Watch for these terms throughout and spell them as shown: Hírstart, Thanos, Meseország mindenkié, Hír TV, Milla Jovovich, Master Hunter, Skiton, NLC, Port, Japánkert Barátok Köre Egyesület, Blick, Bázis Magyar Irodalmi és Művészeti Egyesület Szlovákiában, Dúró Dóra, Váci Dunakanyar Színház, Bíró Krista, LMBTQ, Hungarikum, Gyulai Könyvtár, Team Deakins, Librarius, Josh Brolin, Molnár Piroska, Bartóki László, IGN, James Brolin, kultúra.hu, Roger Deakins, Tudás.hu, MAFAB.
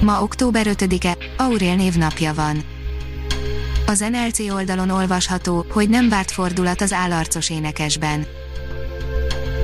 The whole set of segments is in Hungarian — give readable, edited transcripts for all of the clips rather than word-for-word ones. Ma október 5-e, Aurél névnapja van. Az NLC oldalon olvasható, hogy nem várt fordulat az állarcos énekesben.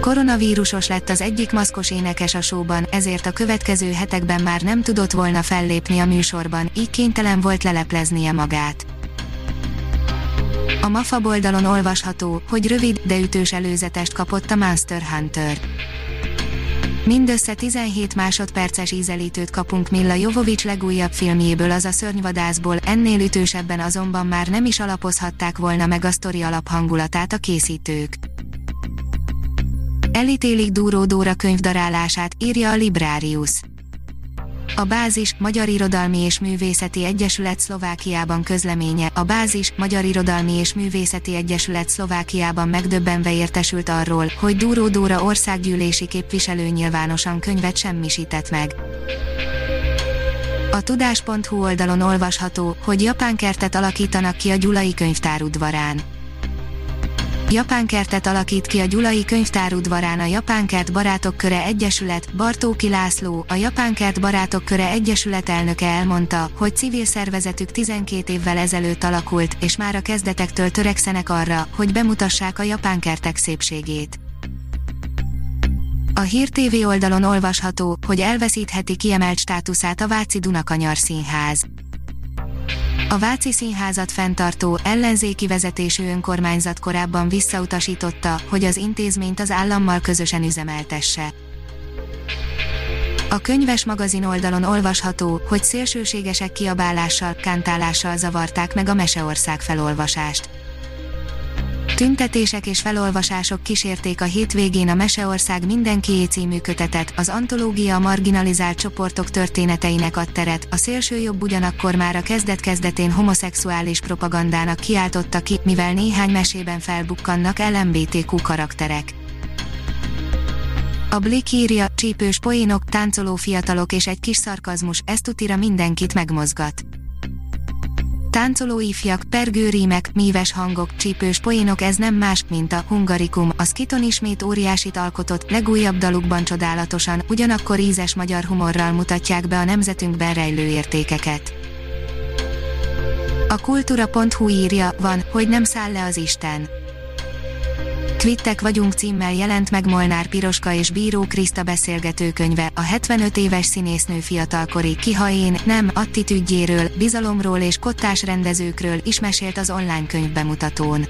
Koronavírusos lett az egyik maszkos énekes a showban, ezért a következő hetekben már nem tudott volna fellépni a műsorban, így kénytelen volt lelepleznie magát. A MAFAB oldalon olvasható, hogy rövid, de ütős előzetest kapott a Master Hunter. Mindössze 17 másodperces ízelítőt kapunk Milla Jovovich legújabb filmjéből, az a Szörnyvadászból, ennél ütősebben azonban már nem is alapozhatták volna meg a sztori alaphangulatát a készítők. Elítélik Dúró Dóra könyvdarálását, írja a Librarius. A Bázis Magyar Irodalmi és Művészeti Egyesület Szlovákiában közleménye. A Bázis Magyar Irodalmi és Művészeti Egyesület Szlovákiában megdöbbenve értesült arról, hogy Dúró Dóra országgyűlési képviselő nyilvánosan könyvet semmisített meg. A Tudás.hu oldalon olvasható, hogy japánkertet alakítanak ki a Gyulai Könyvtár udvarán. Japánkertet alakít ki a Gyulai Könyvtár udvarán a Japánkert Barátok Köre Egyesület. Bartóki László, a Japánkert Barátok Köre Egyesület elnöke elmondta, hogy civil szervezetük 12 évvel ezelőtt alakult, és már a kezdetektől törekszenek arra, hogy bemutassák a japánkertek szépségét. A Hír TV oldalon olvasható, hogy elveszítheti kiemelt státuszát a Váci Dunakanyar Színház. A Váci Színházat fenntartó, ellenzéki vezetésű önkormányzat korábban visszautasította, hogy az intézményt az állammal közösen üzemeltesse. A Könyves magazin oldalon olvasható, hogy szélsőségesek kiabálással, kántálással zavarták meg a Meseország felolvasást. Tüntetések és felolvasások kísérték a hétvégén a Meseország mindenkié című kötetet, az antológia a marginalizált csoportok történeteinek ad teret, a szélsőjobb ugyanakkor már a kezdet-kezdetén homoszexuális propagandának kiáltotta ki, mivel néhány mesében felbukkannak LMBTQ karakterek. A Blick írja, csípős poénok, táncoló fiatalok és egy kis szarkazmus, ez tutira mindenkit megmozgat. Táncoló ifjak, pergő rímek, míves hangok, csípős poénok, ez nem más, mint a Hungarikum, a Skiton ismét óriásit alkotott, legújabb dalukban csodálatosan, ugyanakkor ízes magyar humorral mutatják be a nemzetünkben rejlő értékeket. A kultúra.hu írja, van, hogy nem száll le az Isten. Kvittek vagyunk címmel jelent meg Molnár Piroska és Bíró Krista beszélgetőkönyve, a 75 éves színésznő fiatalkori ki ha én nem attitűdjéről, bizalomról és kottás rendezőkről is mesélt az online könyvbemutatón.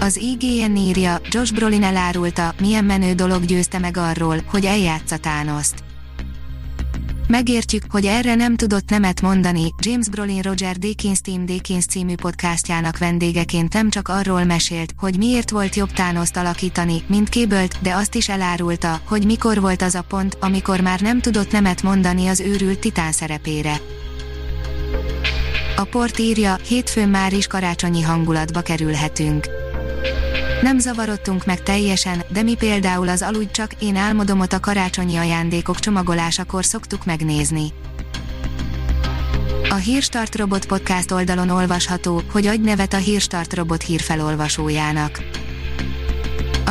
Az IGN írja, Josh Brolin elárulta, milyen menő dolog győzte meg arról, hogy eljátsza Thanost. Megértjük, hogy erre nem tudott nemet mondani, James Brolin Roger Deakins Team Deakins című podcastjának vendégeként nem csak arról mesélt, hogy miért volt jobb Thanost alakítani, mint Cable-t, de azt is elárulta, hogy mikor volt az a pont, amikor már nem tudott nemet mondani az őrült titán szerepére. A Port írja, hétfőn már is karácsonyi hangulatba kerülhetünk. Nem zavarodtunk meg teljesen, de mi például az Aludj csak, én álmodomot a karácsonyi ajándékok csomagolásakor szoktuk megnézni. A Hírstart Robot Podcast oldalon olvasható, hogy adj nevet a Hírstart Robot hírfelolvasójának. A